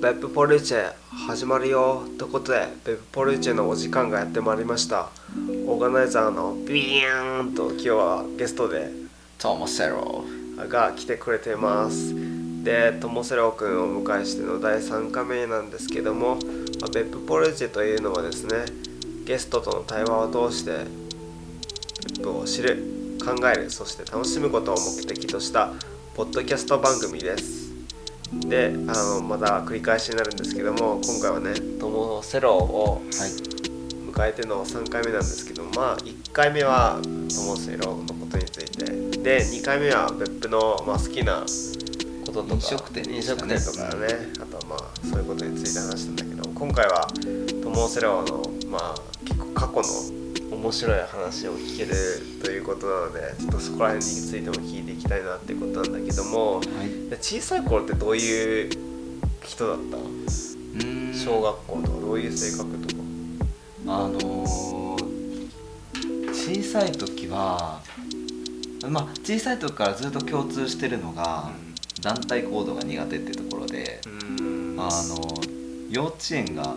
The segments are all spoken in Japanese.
別府ポルチェ始まるよということで、別府ポルチェのお時間がやってまいりました。オーガナイザーのビーンと今日はゲストでトモセロが来てくれています。で、トモセロくんをお迎えしての第3回目なんですけども、別府ポルチェというのはですね、ゲストとの対話を通して別府を知る、考える、そして楽しむことを目的としたポッドキャスト番組です。で、まだ繰り返しになるんですけども、今回はねトモセロを迎えての3回目なんですけど、まあ1回目はトモセロのことについてで、2回目は別府の、まあ、好きなこととか飲食店とかね、あとまあそういうことについて話したんだけど、今回はトモセロの、まあ、結構過去の面白い話を聞けるということなので、ちょっとそこら辺についても聞いていきたいなっていうことなんだけども、小さい頃ってどういう人だった？小学校とかどういう性格とか？小さい時は、まあ小さい時からずっと共通してるのが、団体行動が苦手っていうところで、幼稚園が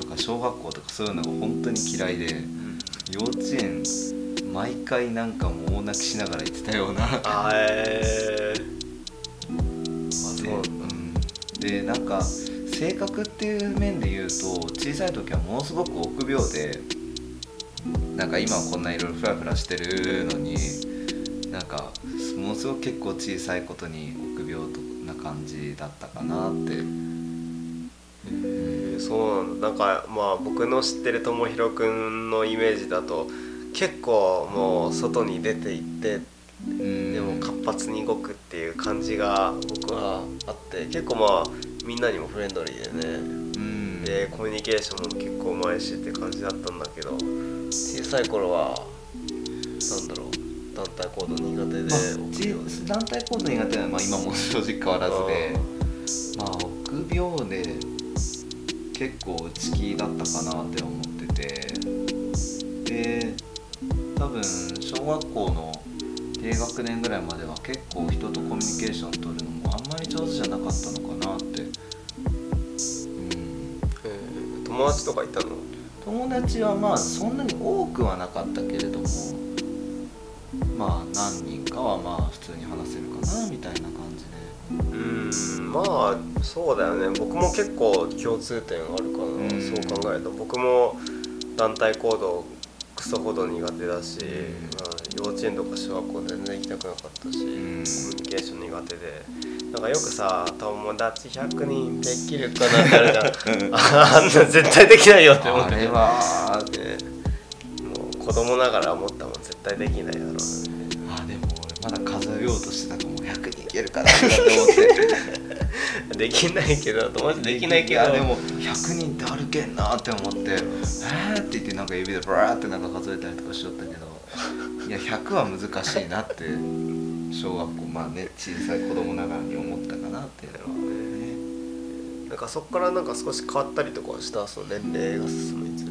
とか小学校とかそういうのが本当に嫌いで、幼稚園毎回なんかもう大泣きしながら行ってたようなで、なんか性格っていう面で言うと、小さい時はものすごく臆病で、なんか今はこんないろいろフラフラしてるのに、なんかものすごく結構小さいことに臆病な感じだったかなって。そうなんか、まあ僕の知ってるともひろくんのイメージだと、結構もう外に出て行って。でも活発に動くっていう感じが僕はあって、結構まあみんなにもフレンドリーでね、でコミュニケーションも結構うまいしって感じだったんだけど、小さい頃はなんだろう、団体行動苦手で、団体行動苦手はまあ今も正直変わらずで、まあ臆病で結構内気だったかなって思ってて、で多分小学校の低学年ぐらいまでは結構人とコミュニケーション取るのもあんまり上手じゃなかったのかなって、友達とかいたの？友達はまあそんなに多くはなかったけれども、まあ何人かはまあ普通に話せるかなみたいな感じで、まあそうだよね。僕も結構共通点あるから、そう考えると僕も団体行動クソほど苦手だし、幼稚園とか小学校全然行きたくなかったし、コミュニケーション苦手で、なんかよくさ、友達100人できるかなってあるじゃんあんな絶対できないよって思って、あれはもう子供ながら思ったもん、絶対できないだろうな。でも俺まだ数えようとしてたから、もう100人いけるかなって思ってできないけど、友達できないけど、でも100人って歩けんなって思って、って言ってなんか指でバーってなんか数えたりとかしよったけどいや100は難しいなって小学校、まあね、小さい子供ながらに思ったかなっていうのはね。なんかそこからなんか少し変わったりとかした、その年齢が進むにつれ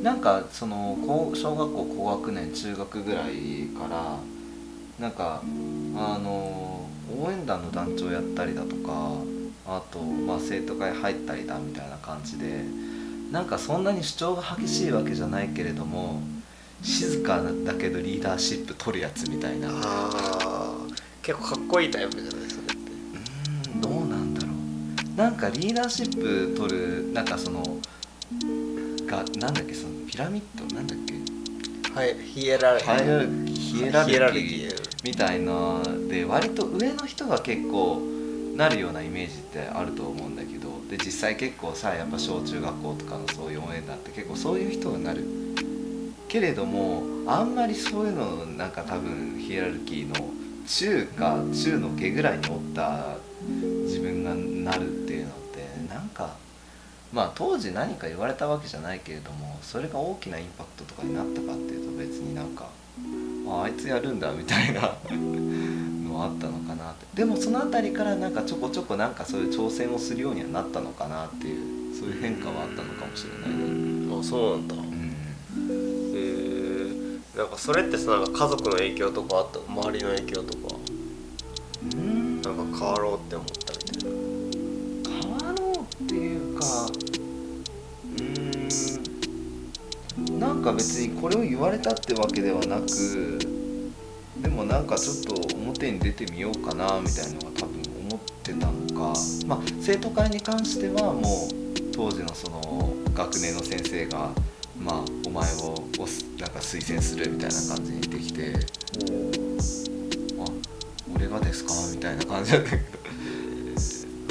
て、なんかその小学校高学年中学ぐらいから、なんか応援団の団長やったりだとか、あとまあ生徒会入ったりだみたいな感じで、なんかそんなに主張が激しいわけじゃないけれども、静かだけどリーダーシップ取るやつみたいな。結構かっこいいタイプじゃないそれって。どうなんだろう、なんかリーダーシップ取る、なんかそのなんだっけ、そのピラミッドなんだっけ、ヒエラルキーみたいなで、割と上の人が結構なるようなイメージってあると思うんだけど、で実際結構さ、やっぱ小中学校とかのそういう応援団って結構そういう人になるけれども、あんまりそういうのなんか多分ヒエラルキーの中の下ぐらいにおった自分がなるっていうのって、なんかまあ当時何か言われたわけじゃないけれども、それが大きなインパクトとかになったかっていうと、別になんか あいつやるんだみたいなのはあったのかなって。でもそのあたりからなんかちょこちょこなんかそういう挑戦をするようにはなったのかなっていう、そういう変化はあったのかもしれないね。あ、そうなんだ。なんかそれってさ、なんか家族の影響とかあった？周りの影響とか、なんか変わろうって思ったみたいな。か、なんか別にこれを言われたってわけではなく、でもなんかちょっと表に出てみようかなみたいなのが多分思ってたのか、まあ、生徒会に関してはもう当時のその学年の先生が、まあ、お前をなんか推薦するみたいな感じにできて、あ、俺がですかみたいな感じだったけど、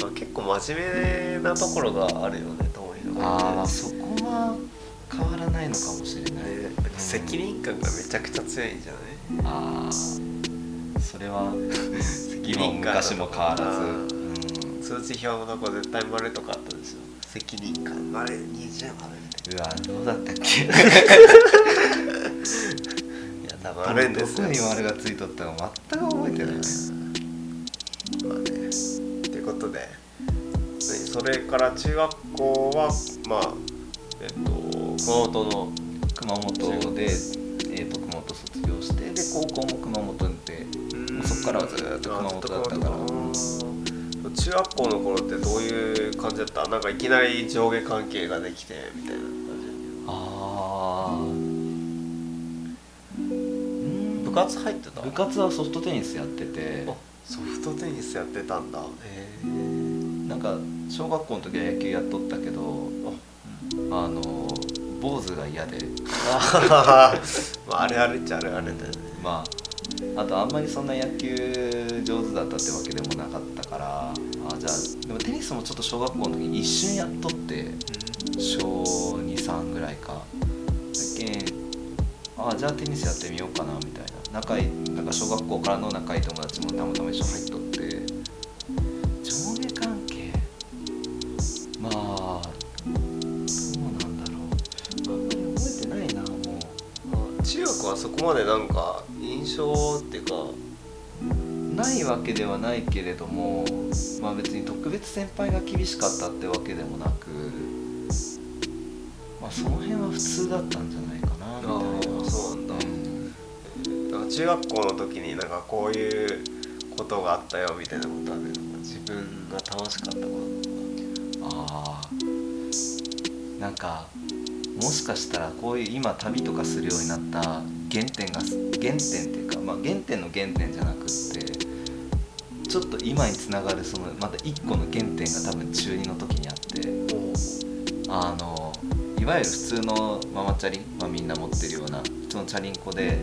まあ、結構真面目なところがあるよね、ともひろが。ああ、そこは変わらないのかもしれない、責任感がめちゃくちゃ強いんじゃない？ああ、それは責任感昔も変わらず、数値表のとこ絶対丸とかあったでしょ。責任感丸20丸みたいな。うわ、どうだったっけ？いや、多分丸です。どこに丸がついとったか全く覚えてないね。まあね。ってことで、それから中学校はまあ熊本で熊本卒業して、で高校も熊本で、もうそこからはずっと熊本だったから。中学校の頃ってどういう感じだった？なんかいきなり上下関係ができてみたいな感じ。部活入ってた？部活はソフトテニスやってて。あ、ソフトテニスやってたんだ。なんか小学校の時は野球やっとったけど、坊主が嫌であれあれっちゃあれあれだよね。まあ、あとあんまりそんな野球上手だったってわけでもなかったから、じゃあでもテニスもちょっと小学校の時一瞬やっとって、小 2,3 ぐらいかだけ、じゃあテニスやってみようかなみたいな。なんか小学校からの仲いい友達もたまたま一緒入っとって、上下関係、まあはそこまでなんか印象っていうかないわけではないけれども、まあ別に特別先輩が厳しかったってわけでもなく、まあその辺は普通だったんじゃないかなみたいな。そうなんだ。なんか中学校の時になんかこういうことがあったよみたいなことある？自分が楽しかったこととか。なんかもしかしたらこういう今旅とかするようになった原点っていうか、まあ、原点の原点じゃなくって、ちょっと今につながるそのまた一個の原点が多分中2の時にあって、いわゆる普通のママチャリン、まあ、みんな持ってるような普通のチャリンコで、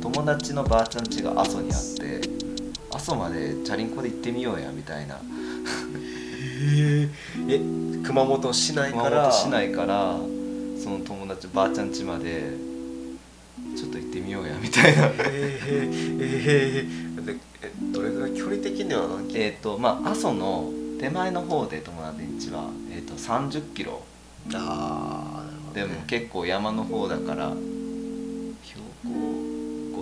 友達のばあちゃん家が阿蘇にあって、阿蘇までチャリンコで行ってみようやみたいな熊本市内からその友達ばあちゃん家までちょっと行ってみようやみたいな。どれぐらい距離的には何キロ？まあ阿蘇の手前の方で友達ん家は30キロ。なるほどね、でも結構山の方だから標高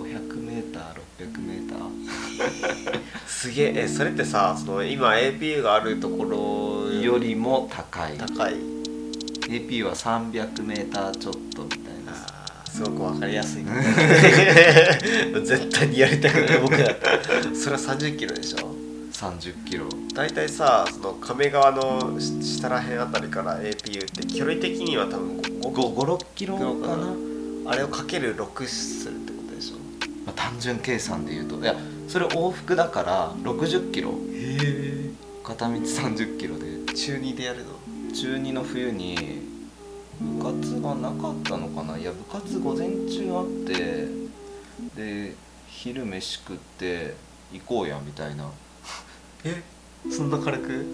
500メーター600メーター。すげえ。それってさ、その今 APU があるところよりも高い。APU は 300m ちょっとみたいな。すごく分かりやすい絶対にやりたくない僕だったそれは30キロでしょ。30キロ。だいたいさ、その亀川の下らへんあたりから APU って距離的には多分 5、6キロかな。あれをかける6するってことでしょ。まあ、単純計算で言うと、いやそれ往復だから60キロ。片道30キロで中2でやるの？中2の冬に部活がなかったのかな。いや、部活午前中あって、で昼飯食って行こうやみたいなそんな軽く？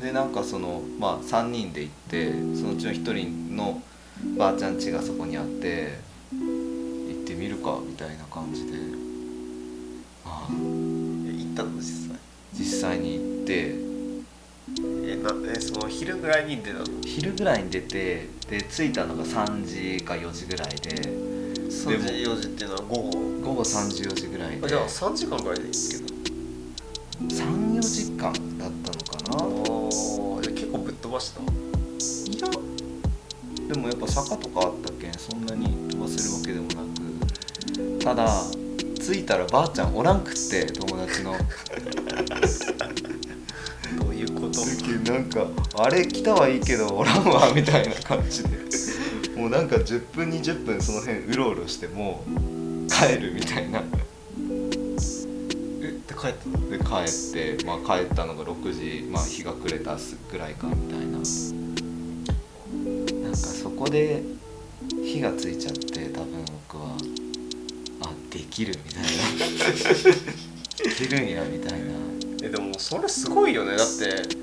でなんかそのまあ3人で行って、そのうちの1人のばあちゃん家がそこにあって、行ってみるかみたいな感じで行ったの。実際に行って、その昼ぐらいに出たの？昼ぐらいに出て、で着いたのが3時か4時ぐらいで。3時4時っていうのは午後3時4時ぐらいで。じゃあ3時間ぐらいでいいんですけど、3、4時間だったのかな。結構ぶっ飛ばした？いや、でもやっぱ坂とかあったけんそんなに飛ばせるわけでもなく、ただ着いたらばあちゃんおらんくって、友達のどういうこと？時なんかあれ来たはいいけどおらんわみたいな感じでもうなんか10分20分その辺うろうろしてもう帰るみたいなで帰ったで帰って、まあ、帰ったのが6時、まあ、日が暮れたぐらいかみたいな。なんかそこで火がついちゃって多分僕はあできるみたいなできるんやみたいな。でもそれすごいよね。だって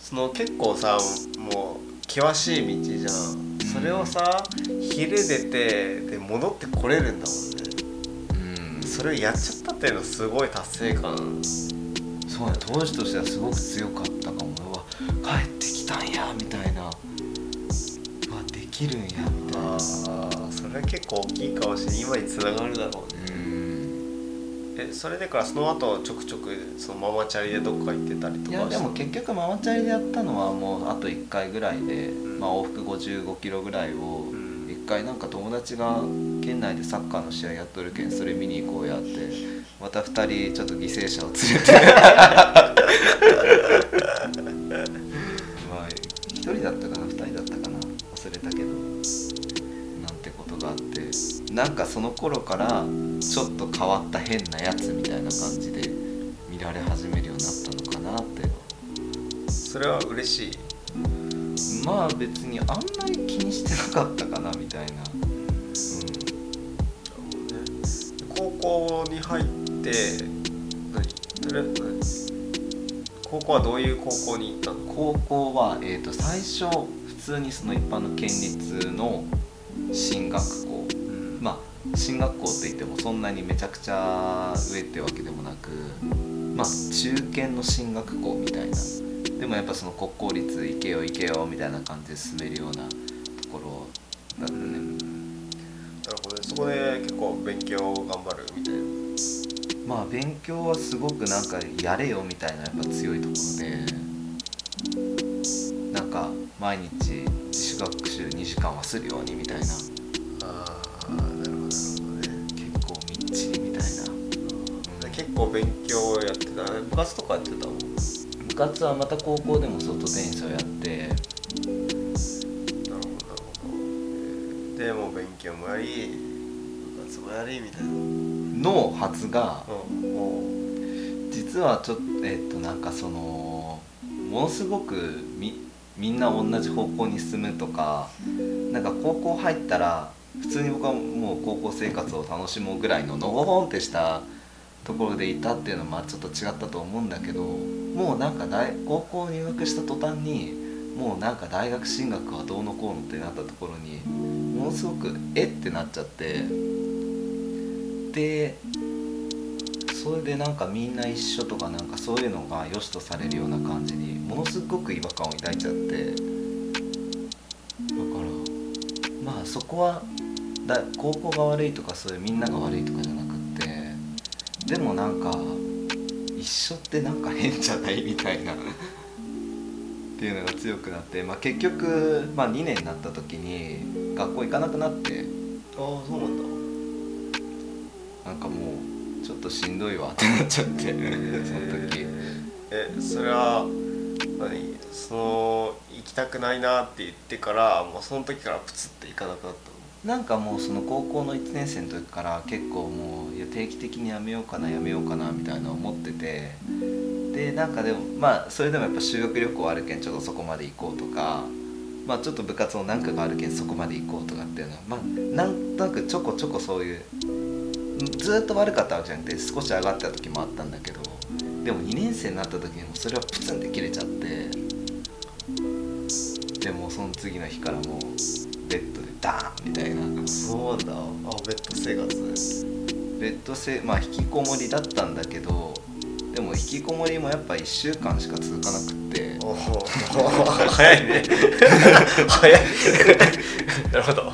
その結構さもう険しい道じゃん、うん、それをさ昼出てで戻ってこれるんだもんね、うん、それをやっちゃったっていうのはすごい達成感、うん、そうね当時としてはすごく強かったかも。帰ってきたんやみたいなできるんやみたいな。それは結構大きいかもしれない。今に繋がるだろうね。それでからその後ちょくちょくそのママチャリでどっか行ってたりとか。いやでも結局ママチャリでやったのはもうあと1回ぐらいで、うんまあ、往復55キロぐらいを1回なんか友達が県内でサッカーの試合やっとるけんそれ見に行こうやってまた2人ちょっと犠牲者を連れてまあ1人だったかな2人だったかな忘れたけどなんてことがあって、なんかその頃からちょっと変わった変なやつみたいな感じで見られ始めるようになったのかなって。それは嬉しい。まあ別にあんまり気にしてなかったかなみたいな、うん、高校に入って高校はどういう高校に行ったの？高校は、最初普通にその一般の県立の進学校、うん、まあ進学校って言ってもそんなにめちゃくちゃ上ってわけでもなく、まあ中堅の進学校みたいな。でもやっぱその国公立行けよ行けよみたいな感じで進めるようなところだったね、うん、なるほどね。そこで結構勉強頑張るみたいな。まあ勉強はすごくなんかやれよみたいなやっぱ強いところで、なんか毎日自主学習2時間はするようにみたいな。ああなるほどね。結構みっちりみたいな、うん、結構勉強やってたね。部活とかやってたもん。部活はまた高校でも外テニスをやって。なるほどなるほど。でも勉強もやり部活もやりみたいなのはずが、うん、実はちょっとなんかそのものすごくみんな同じ方向に進むとか、なんか高校入ったら普通に僕はもう高校生活を楽しもうぐらいののほほんってしたところでいたっていうのはちょっと違ったと思うんだけど、もうなんか高校入学した途端にもうなんか大学進学はどうのこうのってなったところにものすごくえってなっちゃって、でそれでなんかみんな一緒とかなんかそういうのが良しとされるような感じにものすごく違和感を抱いちゃって、だからまあそこは高校が悪いとかそういうみんなが悪いとかじゃなくって、でもなんか一緒ってなんか変じゃないみたいなっていうのが強くなって、まあ、結局、まあ、2年になった時に学校行かなくなって、ああそうなんだ、なんかもうちょっとしんどいわってなっちゃって、その時。それは何その行きたくないなって言ってからもうその時からプツって行かなくなったの？なんかもうその高校の1年生の時から結構もういや定期的にやめようかなみたいな思ってて、でなんかでもまあそれでもやっぱ修学旅行あるけんちょっとそこまで行こうとか、まあちょっと部活のなんかがあるけんそこまで行こうとかっていうのはまあなんとなくちょこちょこそういう。ずっと悪かったわけじゃなくて少し上がった時もあったんだけど、でも2年生になった時にもそれはプツンって切れちゃって、でもその次の日からもうベッドでダーンみたいな。そうだ、あベッド生活ベッド生まあ引きこもりだったんだけど、でも引きこもりもやっぱ1週間しか続かなくって早いね早いなるほど。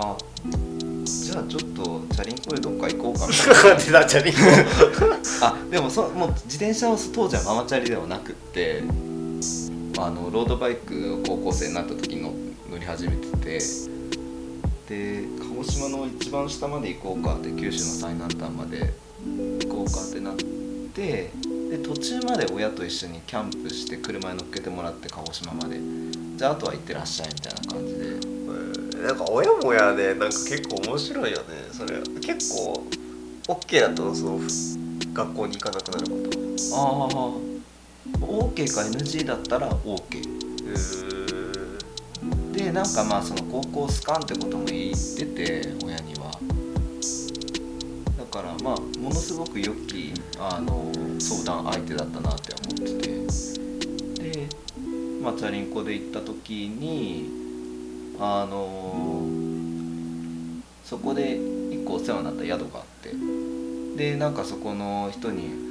あじゃあちょっとチャリンコでどっか行こうかみたいな。出たチャリンコあでももう自転車を当時はママチャリではなくって、まあ、ロードバイクを高校生になった時に乗り始めてて、で鹿児島の一番下まで行こうかって九州の最南端まで行こうかってなって、で途中まで親と一緒にキャンプして車に乗っけてもらって鹿児島まで、じゃああとは行ってらっしゃいみたいな感じで、なんか親も親でなんか結構面白いよねそれ。結構 OK だったの、その学校に行かなくなること。ああ OK か NG だったら OK で、なんかまあその高校スカンってことも言ってて親には。だからまあものすごく良き相談相手だったなって思ってて、でまあチャリンコで行った時にそこで一個お世話になった宿があって、でなんかそこの人に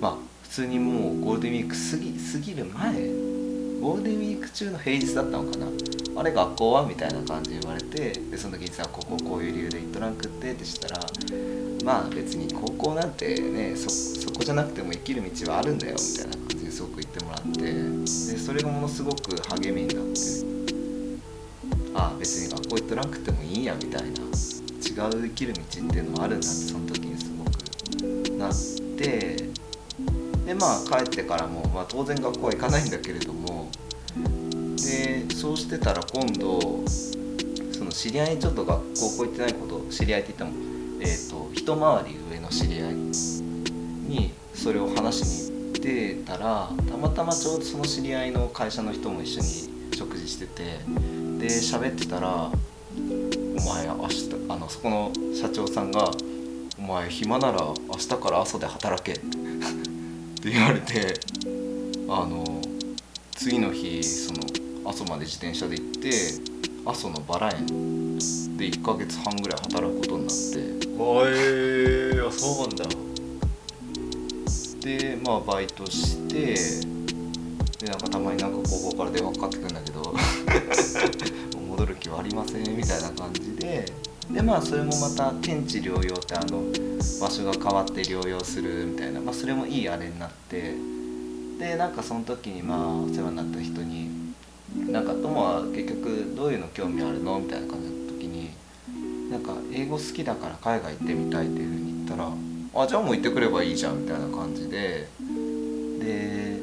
まあ、普通にもうゴールデンウィーク過ぎる前、ゴールデンウィーク中の平日だったのかな、あれ学校はみたいな感じで言われて、でその時にさ、こういう理由で行っとらんくってってしたら、まあ別に高校なんてね、そこじゃなくても生きる道はあるんだよみたいな感じですごく言ってもらって、でそれがものすごく励みになって、ああ別に学校行っとらんくてもいいやみたいな、違う生きる道っていうのはあるんだってその時にすごくなって、でまあ帰ってからも、まあ、当然学校は行かないんだけれども、でそうしてたら今度その知り合いにちょっと学校行ってないこと、知り合いって言っても、一回り上の知り合いにそれを話しに行ってたら、たまたまちょうどその知り合いの会社の人も一緒に食事してて、で喋ってたら「お前明日そこの社長さんがお前暇なら明日から阿蘇で働け」って言われて、次の日その阿蘇まで自転車で行って、阿蘇のバラ園で1ヶ月半ぐらい働くことになって。そうなんだ。でまあバイトして、でなんかたまになんか高校から電話かかってくるんだけど戻る気はありませんみたいな感じで、でまあそれもまた天地療養って場所が変わって療養するみたいな、まあ、それもいいあれになって、でなんかその時にまあお世話になった人になんか友は結局どういうの興味あるのみたいな感じの時に、なんか英語好きだから海外行ってみたいっていうふうに言ったら、あじゃあもう行ってくればいいじゃんみたいな感じで、で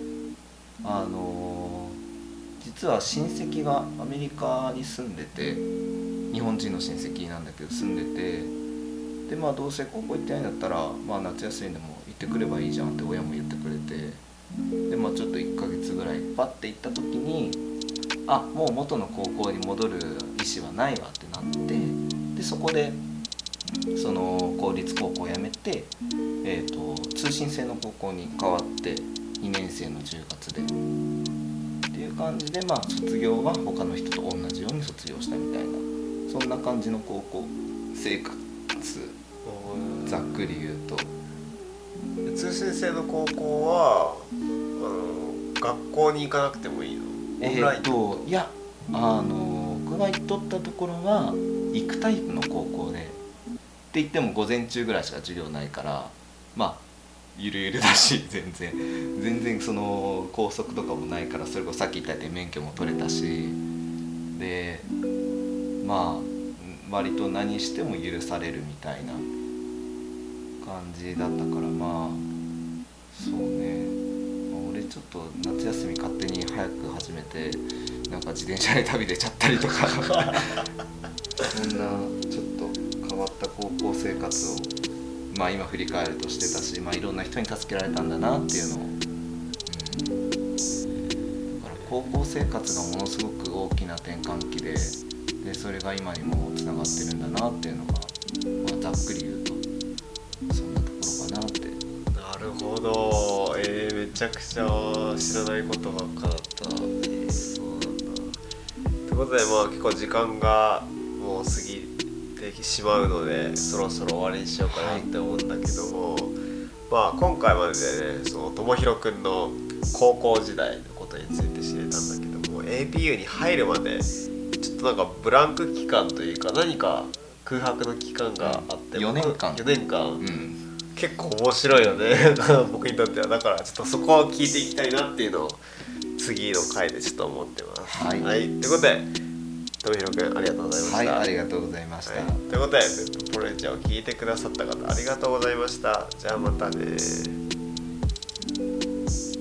実は親戚がアメリカに住んでて、日本人の親戚なんだけど住んでて。でまあ、どうせ高校行ってないんだったら、まあ、夏休みでも行ってくればいいじゃんって親も言ってくれて、で、まあ、ちょっと1ヶ月ぐらいパッて行った時に、あもう元の高校に戻る意思はないわってなって、でそこでその公立高校を辞めて、通信制の高校に変わって2年生の10月でっていう感じで、まあ、卒業は他の人と同じように卒業したみたいな、そんな感じの高校生活、ざっくり言うと。通信制の高校は学校に行かなくてもいいの？いや僕が行っとったところは行くタイプの高校で、って言っても午前中ぐらいしか授業ないから、まあゆるゆるだし、全然その校則とかもないから、それこそさっき言ったように免許も取れたしで、まあ割と何しても許されるみたいな感じだったから、まあそうね、俺ちょっと夏休み勝手に早く始めてなんか自転車で旅出ちゃったりとかそんなちょっと変わった高校生活をまあ今振り返るとしてたし、まあいろんな人に助けられたんだなっていうのを、だから高校生活がものすごく大きな転換期で。でそれが今にもつながってるんだなっていうのが、まあ、ざっくり言うとそんなところかなって。なるほど。めちゃくちゃ知らないことばっかだった、そうなんだ。ってことで、まあ、結構時間がもう過ぎてしまうので、そろそろ終わりにしようかなって思うんだけども、はい、まあ、今回まででね、ともひろくんの高校時代のことについて知れたんだけども、 APU に入るまでちょっとなんかブランク期間というか、何か空白の期間があって、4年間、うん、結構面白いよね僕にとっては。だからちょっとそこを聞いていきたいなっていうのを次の回でちょっと思ってます。はい、はい、ということでともひろくんありがとうございました。はい、ありがとうございました。はい、ということで「プロレッチャー」を聞いてくださった方ありがとうございました。じゃあまたね。